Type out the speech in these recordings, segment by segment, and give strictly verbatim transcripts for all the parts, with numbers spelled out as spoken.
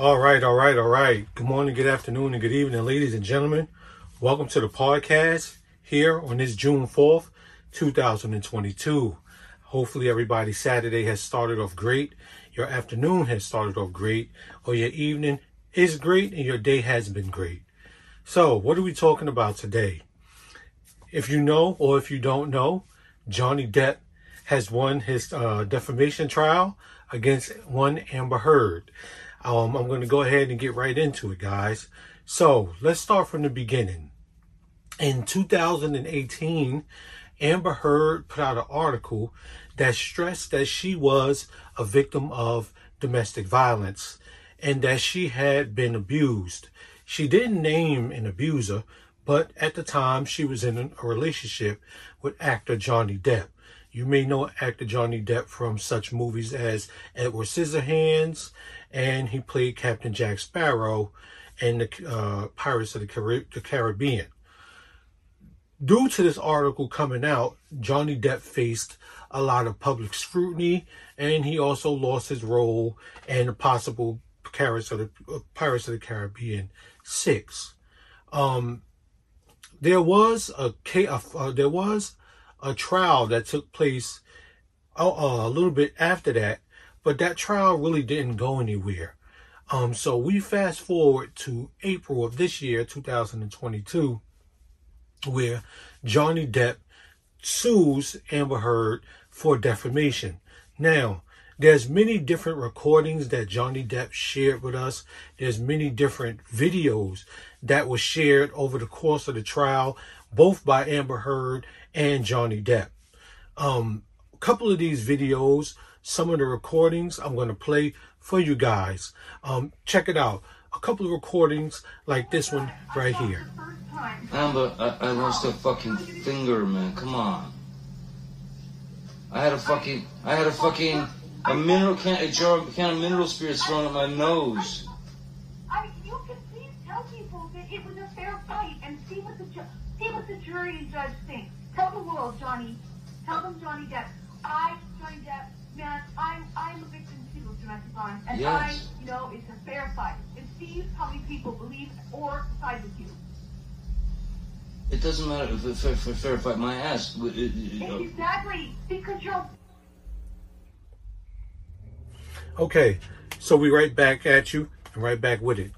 All right, all right, all right. Good morning, good afternoon, and good evening, ladies and gentlemen. Welcome to the podcast here on this June fourth, two thousand twenty-two. Hopefully everybody's Saturday has started off great. Your afternoon has started off great, or your evening is great, and your day has been great. So what are we talking about today? If you know, or if you don't know, Johnny Depp has won his uh, defamation trial against one Amber Heard. Um, I'm going to go ahead and get right into it, guys. So let's start from the beginning. In two thousand eighteen, Amber Heard put out an article that stressed that she was a victim of domestic violence and that she had been abused. She didn't name an abuser, but at the time she was in a relationship with actor Johnny Depp. You may know actor Johnny Depp from such movies as Edward Scissorhands, and he played Captain Jack Sparrow in the uh, Pirates of the, Car- the Caribbean. Due to this article coming out, Johnny Depp faced a lot of public scrutiny, and he also lost his role in the possible Pirates of the, uh, Pirates of the Caribbean six. Um, there was a uh, there was a trial that took place a, a little bit after that, but that trial really didn't go anywhere. Um, so we fast forward to April of this year, two thousand twenty-two, where Johnny Depp sues Amber Heard for defamation. Now, there's many different recordings that Johnny Depp shared with us. There's many different videos that were shared over the course of the trial, both by Amber Heard and Johnny Depp. Um, a couple of these videos, some of the recordings I'm going to play for you guys. Um, check it out. A couple of recordings like this one right here. Amber, I, I lost a fucking finger, man. Come on. I had a fucking, I had a fucking, a mineral can, a jar, a can of mineral spirits thrown at my nose. I mean, you can please tell people that it was a fair fight and see what the ju- see what the jury and judge think. Tell the world, Johnny. Tell them, Johnny Depp. I, Johnny Depp, man, I'm, I'm a victim too of domestic violence, and yes. I, you know, it's a fair fight. It sees how many people believe or side with you. It doesn't matter if it's fair, fair, fair fight. My ass. It, it, exactly, because you're. Okay, so we right back at you and right back with it.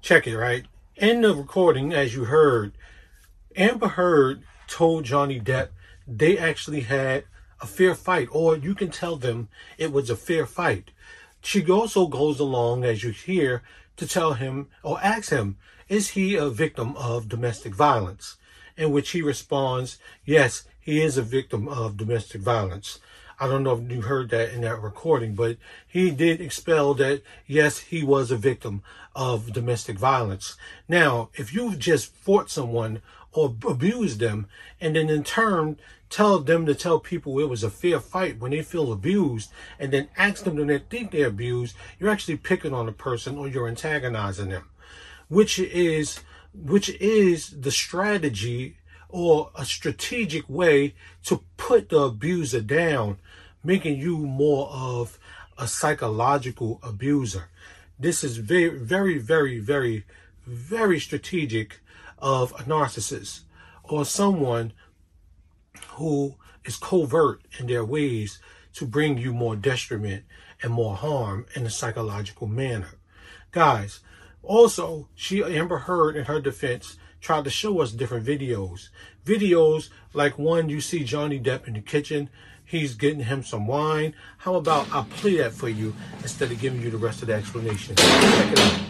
Check it, right? In the recording, as you heard, Amber Heard told Johnny Depp they actually had a fair fight, or you can tell them it was a fair fight. She also goes along, as you hear, to tell him or ask him, is he a victim of domestic violence? In which he responds, yes, he is a victim of domestic violence. I don't know if you heard that in that recording, but he did expel that, yes, he was a victim of domestic violence. Now, if you've just fought someone or abused them, and then in turn tell them to tell people it was a fair fight when they feel abused, and then ask them when they think they're abused, you're actually picking on a person or you're antagonizing them, which is, which is the strategy or a strategic way to put the abuser down, making you more of a psychological abuser. This is very, very, very, very, very strategic of a narcissist or someone who is covert in their ways to bring you more detriment and more harm in a psychological manner. Guys, also, she, Amber Heard, in her defense, tried to show us different videos. Videos like one you see Johnny Depp in the kitchen. He's getting him some wine. How about I play that for you instead of giving you the rest of the explanation? Check it out.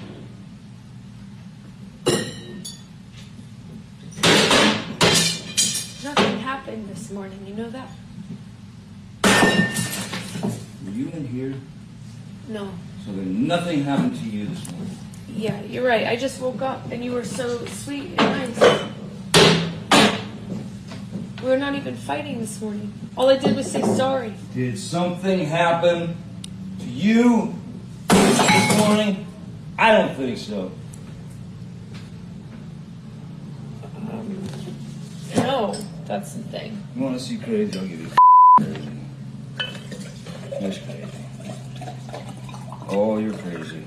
Nothing happened this morning, you know that? Were you in here? No. So then nothing happened to you this morning? Yeah, you're right. I just woke up and you were so sweet and nice. We were not even fighting this morning. All I did was say sorry. Did something happen to you this morning? I don't think so. Um, no, that's the thing. You want to see crazy? I'll give you crazy. That's crazy. Oh, you're crazy.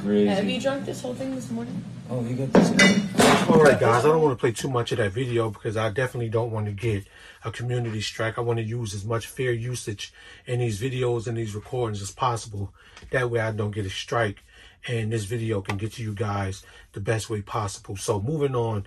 crazy. Have you drunk this whole thing this morning? Oh, you got this. All right, guys, I don't want to play too much of that video because I definitely don't want to get a community strike. I want to use as much fair usage in these videos and these recordings as possible. That way I don't get a strike and this video can get to you guys the best way possible. So moving on.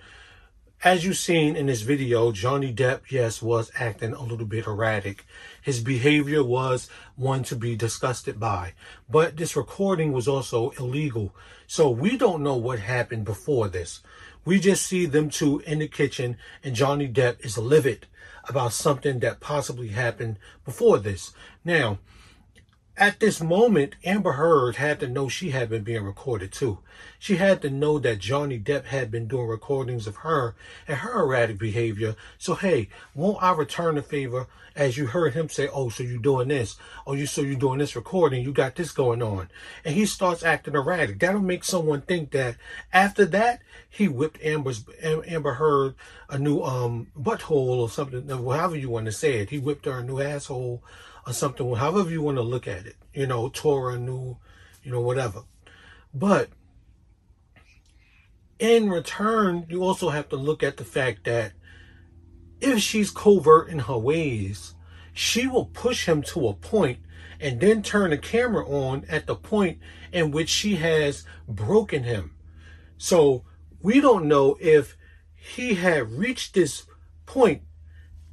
As you've seen in this video, Johnny Depp, yes, was acting a little bit erratic. His behavior was one to be disgusted by. But this recording was also illegal. So we don't know what happened before this. We just see them two in the kitchen and Johnny Depp is livid about something that possibly happened before this. Now, at this moment, Amber Heard had to know she had been being recorded too. She had to know that Johnny Depp had been doing recordings of her and her erratic behavior. So, hey, won't I return the favor? As you heard him say, oh, so you're doing this. Oh, you so you're doing this recording. You got this going on. And he starts acting erratic. That'll make someone think that after that, he whipped Amber's, Amber Heard a new um butthole or something, however you want to say it. He whipped her a new asshole or something, however you want to look at it, you know, Torah, new, you know, whatever. But in return, you also have to look at the fact that if she's covert in her ways, she will push him to a point and then turn the camera on at the point in which she has broken him. So we don't know if he had reached this point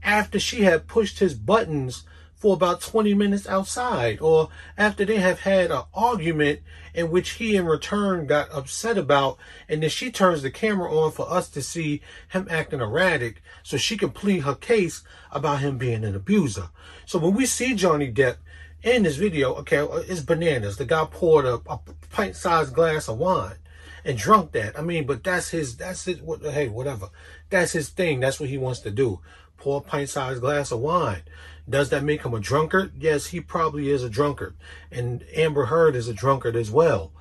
after she had pushed his buttons for about twenty minutes outside, or after they have had an argument in which he in return got upset about, and then she turns the camera on for us to see him acting erratic so she can plead her case about him being an abuser. So when we see Johnny Depp in this video, okay, it's bananas. The guy poured a, a pint-sized glass of wine and drunk that. I mean, but that's his, that's his, what, hey, whatever. That's his thing. That's what he wants to do. Pour a pint-sized glass of wine. Does that make him a drunkard? Yes, he probably is a drunkard. And Amber Heard is a drunkard as well.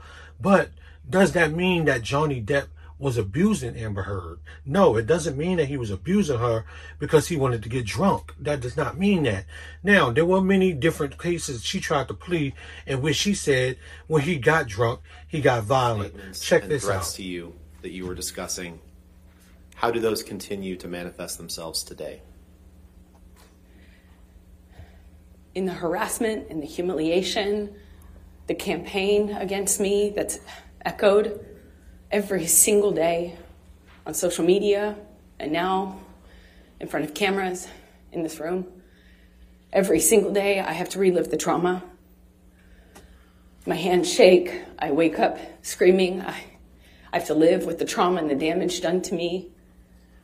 But does that mean that Johnny Depp was abusing Amber Heard? No, it doesn't mean that he was abusing her because he wanted to get drunk. That does not mean that. Now, there were many different cases she tried to plead in which she said when he got drunk, he got violent. Check this out. Threats to you that you were discussing, how do those continue to manifest themselves today? In the harassment, in the humiliation, the campaign against me that's echoed every single day on social media and now in front of cameras in this room. Every single day I have to relive the trauma. My hands shake, I wake up screaming. I, I have to live with the trauma and the damage done to me.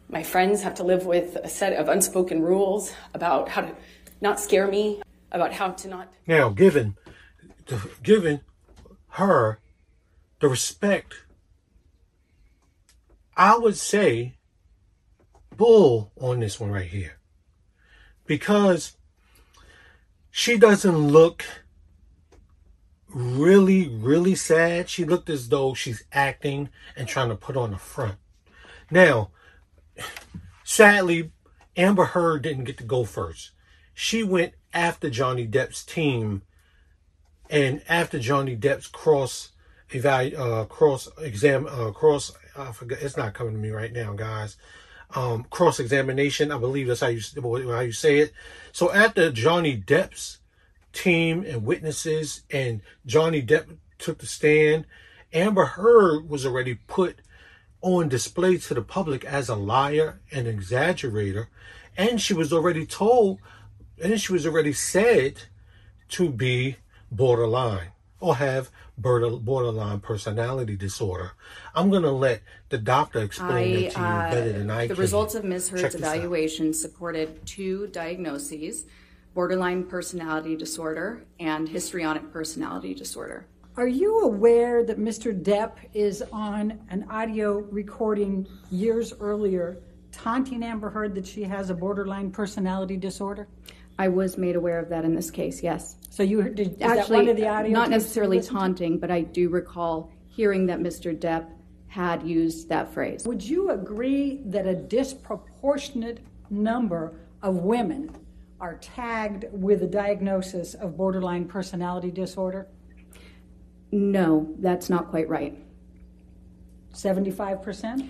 My friends have to live with a set of unspoken rules about how to not scare me, about how to not. Now, given, given her the respect, I would say bull on this one right here, because she doesn't look really, really sad. She looked as though she's acting and trying to put on a front. Now, sadly, Amber Heard didn't get to go first. She went after Johnny Depp's team and after Johnny Depp's cross evalu uh, cross exam uh, cross I forget it's not coming to me right now, guys. Um, cross examination, I believe that's how you how you say it. So after Johnny Depp's team and witnesses and Johnny Depp took the stand, Amber Heard was already put on display to the public as a liar and exaggerator, and she was already told. And she was already said to be borderline or have borderline personality disorder. I'm going to let the doctor explain I, it to you uh, better than I the can. The results of Miz Heard's evaluation out. supported two diagnoses, borderline personality disorder and histrionic personality disorder. Are you aware that Mister Depp is on an audio recording years earlier taunting Amber Heard that she has a borderline personality disorder? I was made aware of that in this case, yes. So you did actually one of the audio not necessarily taunting, but I do recall hearing that Mister Depp had used that phrase. Would you agree that a disproportionate number of women are tagged with a diagnosis of borderline personality disorder? No, that's not quite right. seventy-five percent?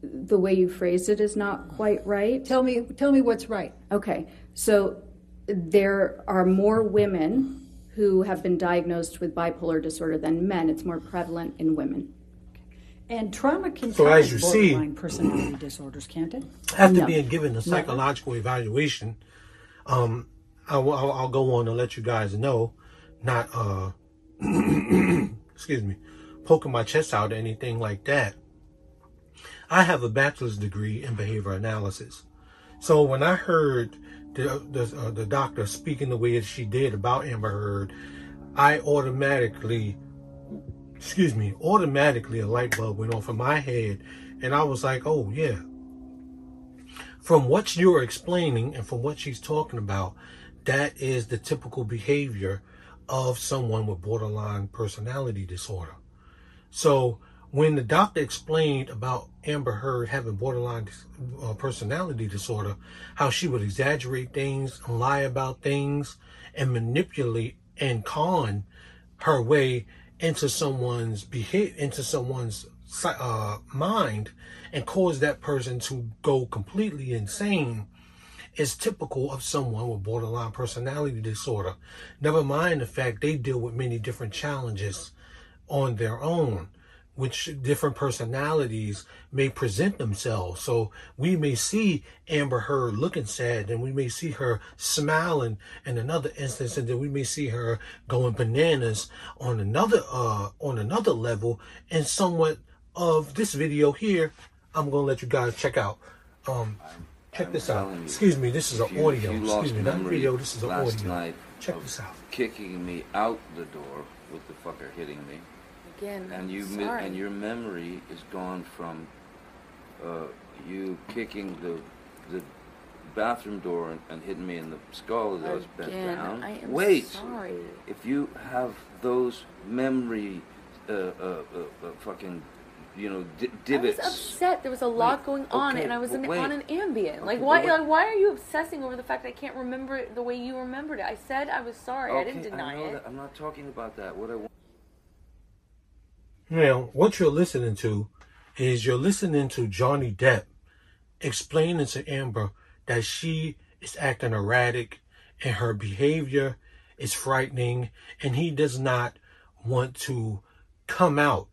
The way you phrased it is not quite right. Tell me, tell me what's right. Okay, so there are more women who have been diagnosed with bipolar disorder than men. It's more prevalent in women. And trauma can so cause borderline see, personality disorders, can't it? After no. being given a psychological no. evaluation, um, I'll, I'll, I'll go on and let you guys know, not, uh, excuse me, poking my chest out or anything like that. I have a bachelor's degree in behavioral analysis. So when I heard the, the, uh, the doctor speaking the way that she did about Amber Heard, I automatically, excuse me, automatically a light bulb went off in my head. And I was like, oh yeah. From what you're explaining and from what she's talking about, that is the typical behavior of someone with borderline personality disorder. So when the doctor explained about Amber Heard having borderline uh, personality disorder, how she would exaggerate things, lie about things, and manipulate and con her way into someone's behavior, into someone's uh, mind, and cause that person to go completely insane, is typical of someone with borderline personality disorder. Never mind the fact they deal with many different challenges on their own, which different personalities may present themselves. So we may see Amber Heard looking sad, and we may see her smiling in another instance, and then we may see her going bananas on another uh, on another level. And somewhat of this video here, I'm gonna let you guys check out. Um, check I'm this out. You, Excuse me, this is an you, audio. Excuse me, not video. This is an audio. Check this out. Kicking me out the door with the fucker hitting me. Again, and you sorry. and your memory is gone from uh, you kicking the the bathroom door and, and hitting me in the skull as I was bent down. I am Wait, sorry. If you have those memory uh, uh, uh, uh, fucking you know di divots. I was upset. There was a lot wait, going on, okay, and I was well, in, on an ambient. Okay, like why? Well, like, why are you obsessing over the fact that I can't remember it the way you remembered it? I said I was sorry. Okay, I didn't deny I know it. That. I'm not talking about that. What I want. Now, what you're listening to is you're listening to Johnny Depp explaining to Amber that she is acting erratic and her behavior is frightening, and he does not want to come out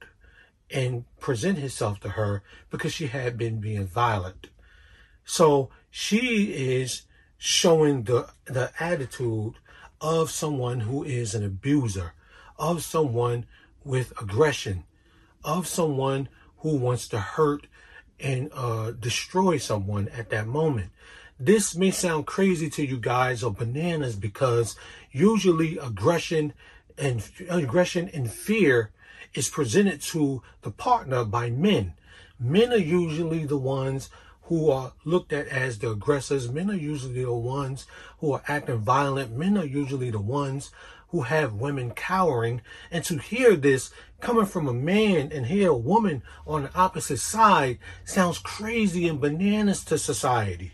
and present himself to her because she had been being violent. So she is showing the, the attitude of someone who is an abuser, of someone with aggression, of someone who wants to hurt and uh, destroy someone at that moment. This may sound crazy to you guys or bananas, because usually aggression and aggression and fear is presented to the partner by men. Men are usually the ones who are looked at as the aggressors. Men are usually the ones who are acting violent. Men are usually the ones who have women cowering. And to hear this coming from a man and hear a woman on the opposite side sounds crazy and bananas to society.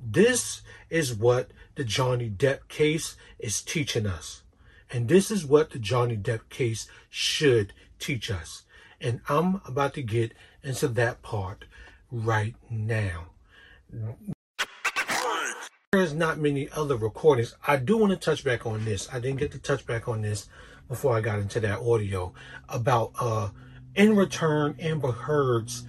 This is what the Johnny Depp case is teaching us. And this is what the Johnny Depp case should teach us. And I'm about to get into that part right now. There's not many other recordings. I do want to touch back on this. I didn't get to touch back on this before I got into that audio about uh in return Amber Heard's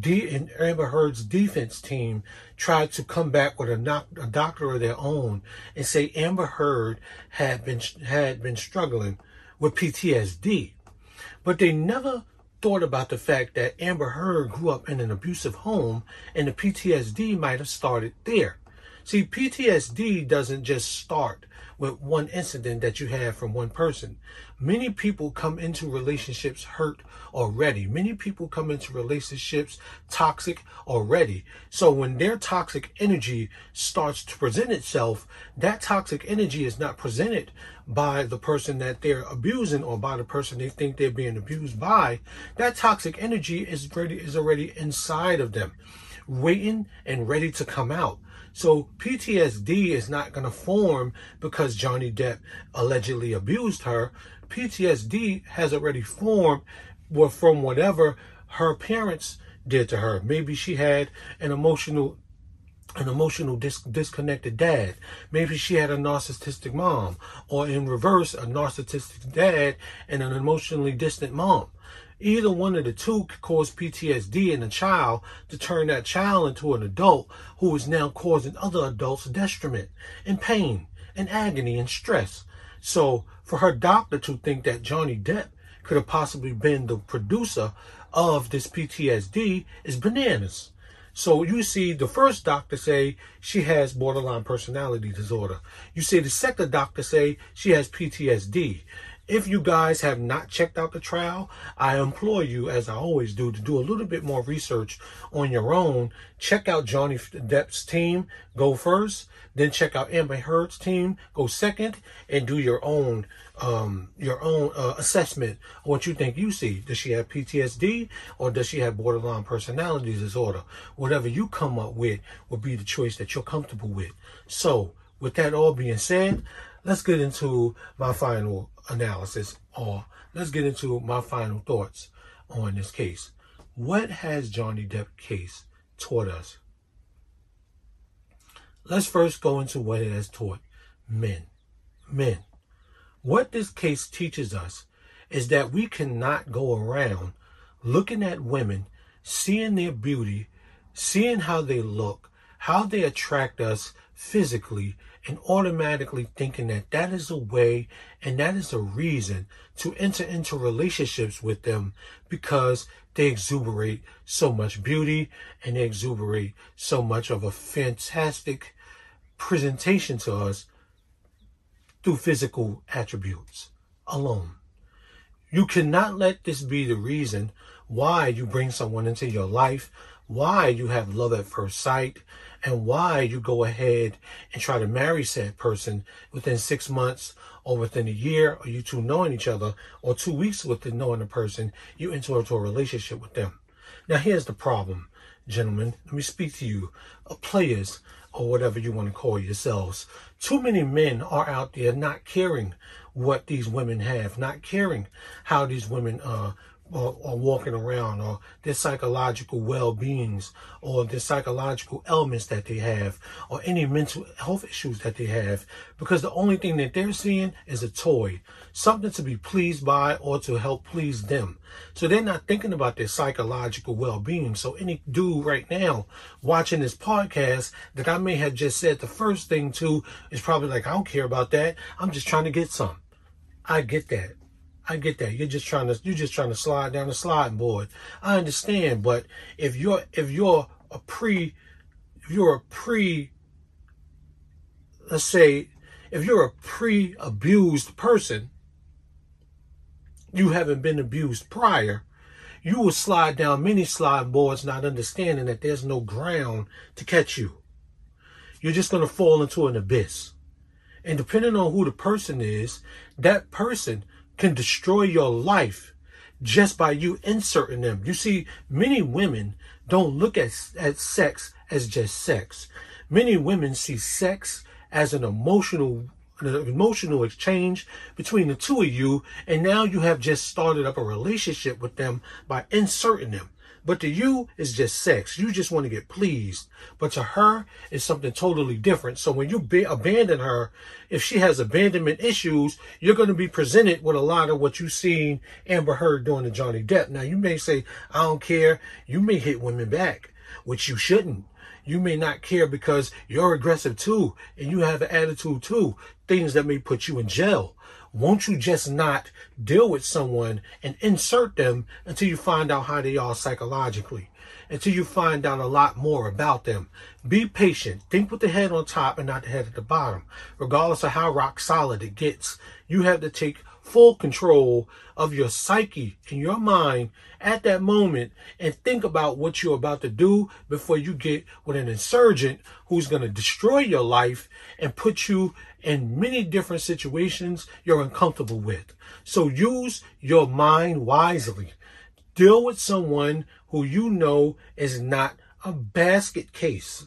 de and Amber Heard's defense team tried to come back with a, not a doctor of their own and say Amber Heard had been had been struggling with P T S D, but they never thought about the fact that Amber Heard grew up in an abusive home, and the P T S D might have started there. See, P T S D doesn't just start with one incident that you have from one person. Many people come into relationships hurt already. Many people come into relationships toxic already. So when their toxic energy starts to present itself, that toxic energy is not presented by the person that they're abusing or by the person they think they're being abused by. That toxic energy is already, is already inside of them. waiting and ready to come out. So P T S D is not going to form because Johnny Depp allegedly abused her. P T S D has already formed from whatever her parents did to her. Maybe she had an emotional an emotional dis disconnected dad. Maybe she had a narcissistic mom, or in reverse, a narcissistic dad and an emotionally distant mom. Either one of the two could cause P T S D in a child to turn that child into an adult who is now causing other adults detriment and pain and agony and stress. So for her doctor to think that Johnny Depp could have possibly been the producer of this P T S D is bananas. So you see the first doctor say she has borderline personality disorder. You see the second doctor say she has P T S D. If you guys have not checked out the trial, I implore you, as I always do, to do a little bit more research on your own. Check out Johnny Depp's team, go first. Then check out Amber Heard's team, go second, and do your own um, your own uh, assessment of what you think you see. Does she have P T S D, or does she have borderline personality disorder? Whatever you come up with will be the choice that you're comfortable with. So, with that all being said, let's get into my final analysis, or let's get into my final thoughts on this case. What has Johnny Depp's case taught us? Let's first go into what it has taught men. Men. What this case teaches us is that we cannot go around looking at women, seeing their beauty, seeing how they look, how they attract us physically, and automatically thinking that that is a way and that is a reason to enter into relationships with them because they exuberate so much beauty and they exuberate so much of a fantastic presentation to us through physical attributes alone. You cannot let this be the reason why you bring someone into your life, why you have love at first sight, and why you go ahead and try to marry said person within six months or within a year, or you two knowing each other, or two weeks within knowing the person, you enter into a relationship with them. Now, here's the problem, gentlemen. Let me speak to you, uh, players, or whatever you want to call yourselves. Too many men are out there not caring what these women have, not caring how these women are. Or, or walking around, or their psychological well-beings, or their psychological ailments that they have, or any mental health issues that they have, because the only thing that they're seeing is a toy, something to be pleased by or to help please them. So they're not thinking about their psychological well-being. So any dude right now watching this podcast that I may have just said the first thing to is probably like, I don't care about that. I'm just trying to get some. I get that. I get that. You're just trying to you're just trying to slide down the sliding board. I understand, but if you're if you're a pre if you're a pre let's say if you're a pre-abused person, you haven't been abused prior, you will slide down many sliding boards not understanding that there's no ground to catch you. You're just gonna fall into an abyss. And depending on who the person is, that person can destroy your life just by you inserting them. You see, many women don't look at, at sex as just sex. Many women see sex as an emotional an emotional exchange between the two of you, and now you have just started up a relationship with them by inserting them. But to you, it's just sex. You just want to get pleased. But to her, it's something totally different. So when you be abandon her, if she has abandonment issues, you're going to be presented with a lot of what you've seen Amber Heard doing to Johnny Depp. Now, you may say, I don't care. You may hit women back, which you shouldn't. You may not care because you're aggressive too, and you have an attitude too, things that may put you in jail. Won't you just not deal with someone and insert them until you find out how they are psychologically, until you find out a lot more about them? Be patient. Think with the head on top and not the head at the bottom. Regardless of how rock solid it gets, you have to take full control of your psyche and your mind at that moment and think about what you're about to do before you get with an insurgent who's going to destroy your life and put you in many different situations you're uncomfortable with. So use your mind wisely. Deal with someone who you know is not a basket case.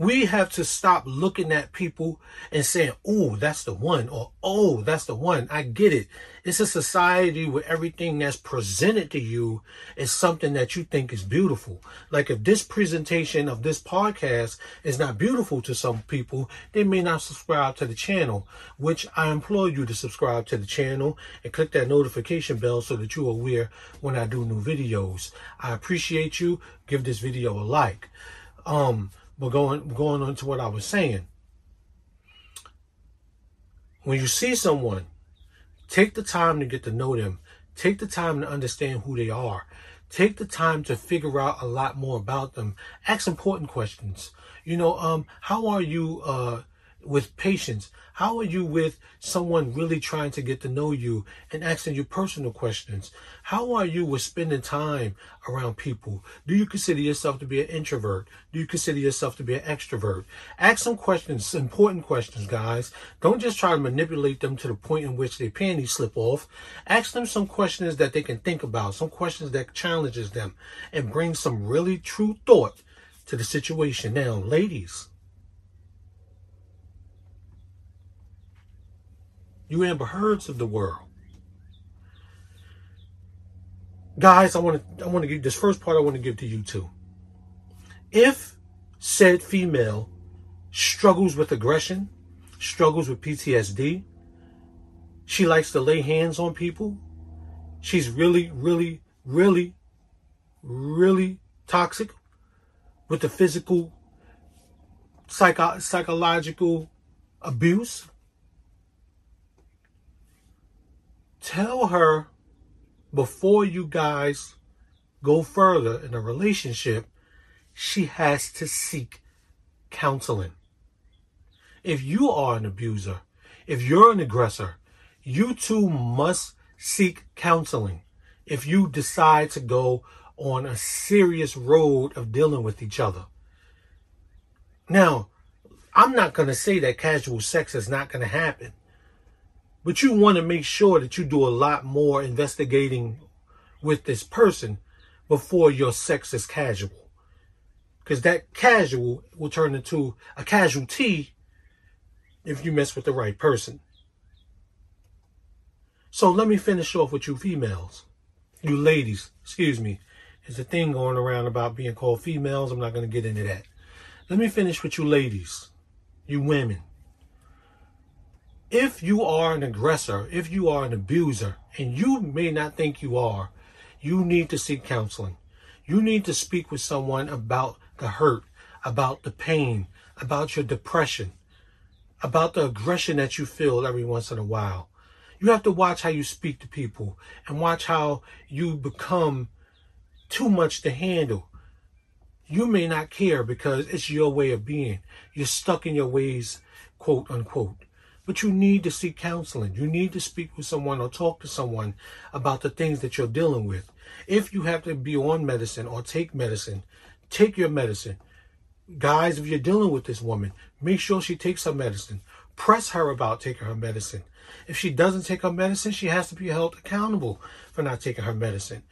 We have to stop looking at people and saying, oh, that's the one, or oh, that's the one. I get it. It's a society where everything that's presented to you is something that you think is beautiful. Like if this presentation of this podcast is not beautiful to some people, they may not subscribe to the channel, which I implore you to subscribe to the channel and click that notification bell so that you are aware when I do new videos. I appreciate you. Give this video a like. Um... But going, going on to what I was saying, when you see someone, take the time to get to know them. Take the time to understand who they are. Take the time to figure out a lot more about them. Ask important questions. You know, um, how are you uh, with patience? How are you with someone really trying to get to know you and asking you personal questions? How are you with spending time around people? Do you consider yourself to be an introvert? Do you consider yourself to be an extrovert? Ask some questions, important questions, guys. Don't just try to manipulate them to the point in which their panties slip off. Ask them some questions that they can think about, some questions that challenges them, and bring some really true thought to the situation. Now, ladies, you Amber Heards of the world. Guys, I want to I want to give this first part I want to give to you too. If said female struggles with aggression, struggles with P T S D, she likes to lay hands on people, she's really, really, really, really toxic with the physical, psycho psychological abuse, tell her before you guys go further in a relationship, she has to seek counseling. If you are an abuser, if you're an aggressor, you too must seek counseling if you decide to go on a serious road of dealing with each other. Now, I'm not going to say that casual sex is not going to happen. But you want to make sure that you do a lot more investigating with this person before your sex is casual. Because that casual will turn into a casualty if you mess with the right person. So let me finish off with you females. You ladies, excuse me. There's a thing going around about being called females. I'm not going to get into that. Let me finish with you ladies, you women. If you are an aggressor, if you are an abuser, and you may not think you are, you need to seek counseling. You need to speak with someone about the hurt, about the pain, about your depression, about the aggression that you feel every once in a while. You have to watch how you speak to people and watch how you become too much to handle. You may not care because it's your way of being. You're stuck in your ways, quote unquote. But you need to seek counseling. You need to speak with someone or talk to someone about the things that you're dealing with. If you have to be on medicine or take medicine, take your medicine. Guys, if you're dealing with this woman, make sure she takes her medicine. Press her about taking her medicine. If she doesn't take her medicine, she has to be held accountable for not taking her medicine.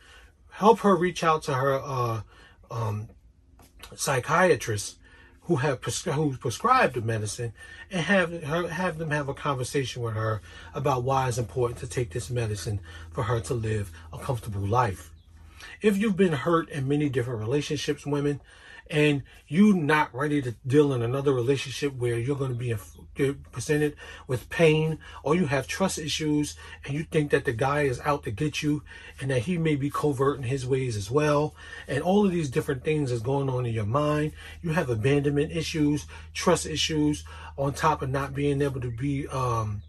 Help her reach out to her uh, um, psychiatrist who have who prescribed the medicine, and have her, have them have a conversation with her about why it's important to take this medicine for her to live a comfortable life. If you've been hurt in many different relationships, women, and you're not ready to deal in another relationship where you're going to be presented with pain, or you have trust issues and you think that the guy is out to get you and that he may be covert in his ways as well, and all of these different things is going on in your mind, you have abandonment issues, trust issues, on top of not being able to be um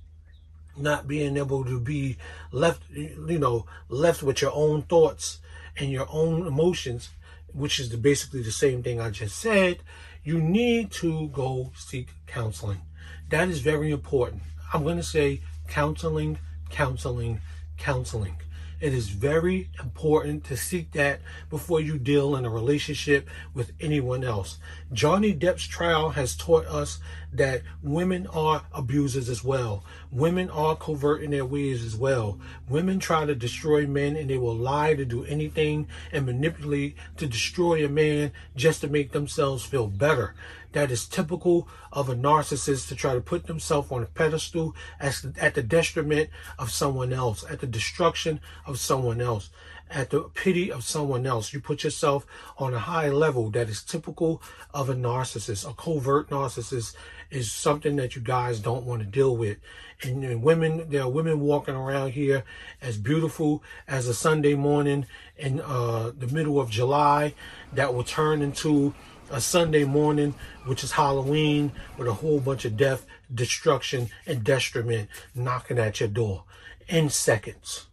not being able to be left, you know, left with your own thoughts and your own emotions, which is the, basically the same thing I just said. You need to go seek counseling. That is very important. I'm going to say counseling, counseling, counseling. It is very important to seek that before you deal in a relationship with anyone else. Johnny Depp's trial has taught us that women are abusers as well. Women are covert in their ways as well. Women try to destroy men, and they will lie to do anything and manipulate to destroy a man just to make themselves feel better. That is typical of a narcissist, to try to put themselves on a pedestal as the, at the detriment of someone else, at the destruction of someone else, at the pity of someone else. You put yourself on a high level. That is typical of a narcissist. A covert narcissist is something that you guys don't want to deal with. And, and women, there are women walking around here as beautiful as a Sunday morning in uh, the middle of July that will turn into a Sunday morning, which is Halloween, with a whole bunch of death, destruction, and detriment knocking at your door in seconds.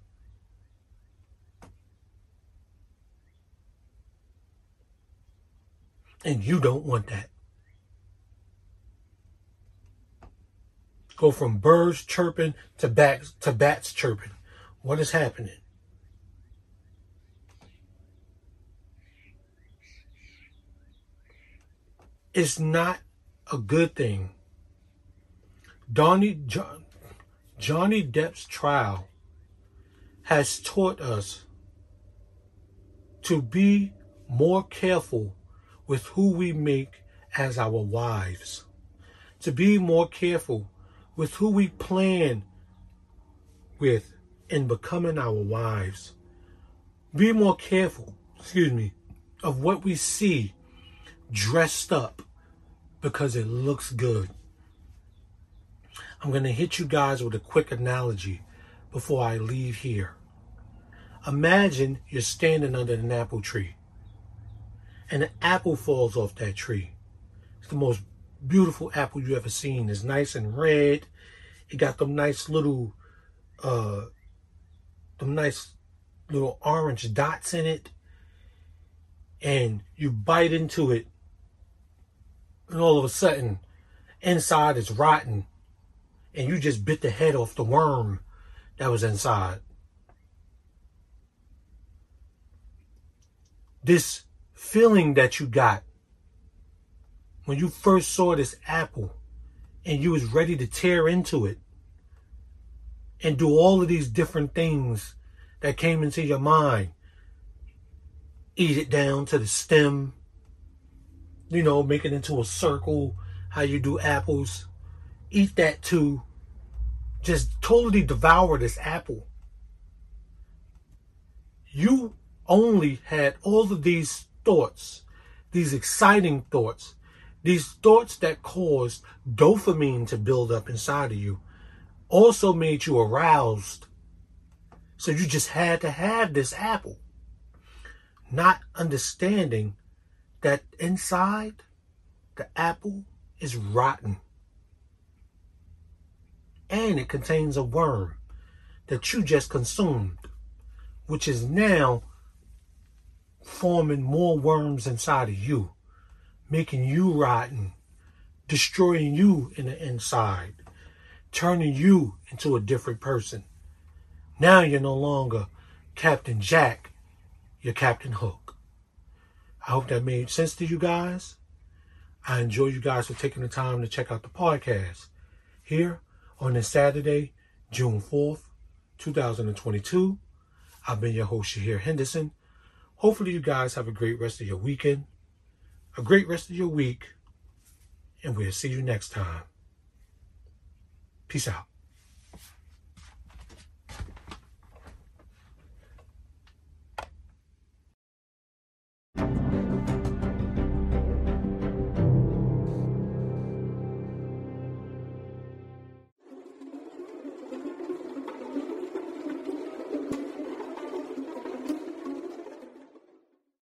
And you don't want that. Go from birds chirping to bats, to bats chirping. What is happening? It's not a good thing. Donnie, John, Johnny Depp's trial has taught us to be more careful with who we make as our wives, to be more careful with who we plan with in becoming our wives. Be more careful, excuse me, of what we see dressed up because it looks good. I'm going to hit you guys with a quick analogy before I leave here. Imagine you're standing under an apple tree and an apple falls off that tree. It's the most beautiful apple you ever seen. It's nice and red. It got them nice little, uh, them nice little orange dots in it. And you bite into it, and all of a sudden, inside is rotten, and you just bit the head off the worm that was inside. This feeling that you got when you first saw this apple, and you was ready to tear into it and do all of these different things that came into your mind. Eat it down to the stem, you know, make it into a circle, how you do apples. Eat that too. Just totally devour this apple. You only had all of these thoughts, these exciting thoughts, these thoughts that caused dopamine to build up inside of you, also made you aroused. So you just had to have this apple, not understanding that inside the apple is rotten. And it contains a worm that you just consumed, which is now forming more worms inside of you, making you rotten, destroying you in the inside, turning you into a different person. Now you're no longer Captain Jack, you're Captain Hook. I hope that made sense to you guys. I enjoy you guys for taking the time to check out the podcast here on this Saturday, June fourth, two thousand twenty-two. I've been your host, Shahir Henderson. Hopefully you guys have a great rest of your weekend, a great rest of your week, and we'll see you next time. Peace out.